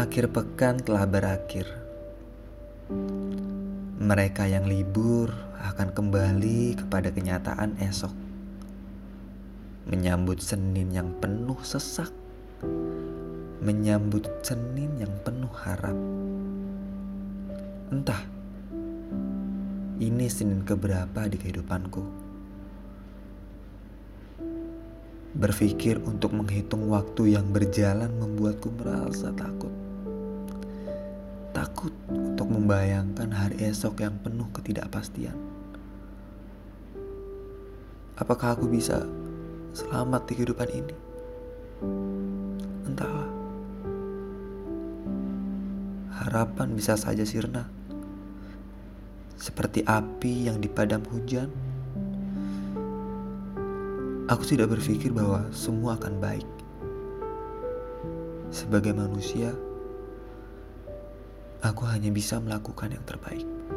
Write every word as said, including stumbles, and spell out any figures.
Akhir pekan telah berakhir. Mereka yang libur akan kembali kepada kenyataan esok. Menyambut Senin yang penuh sesak. Menyambut Senin yang penuh harap. Entah, ini Senin keberapa di kehidupanku. Berpikir untuk menghitung waktu yang berjalan membuatku merasa takut. Takut untuk membayangkan hari esok yang penuh ketidakpastian. Apakah aku bisa selamat di kehidupan ini? Entahlah. Harapan bisa saja sirna, seperti api yang dipadam hujan. Aku tidak berpikir bahwa semua akan baik. Sebagai manusia, aku hanya bisa melakukan yang terbaik.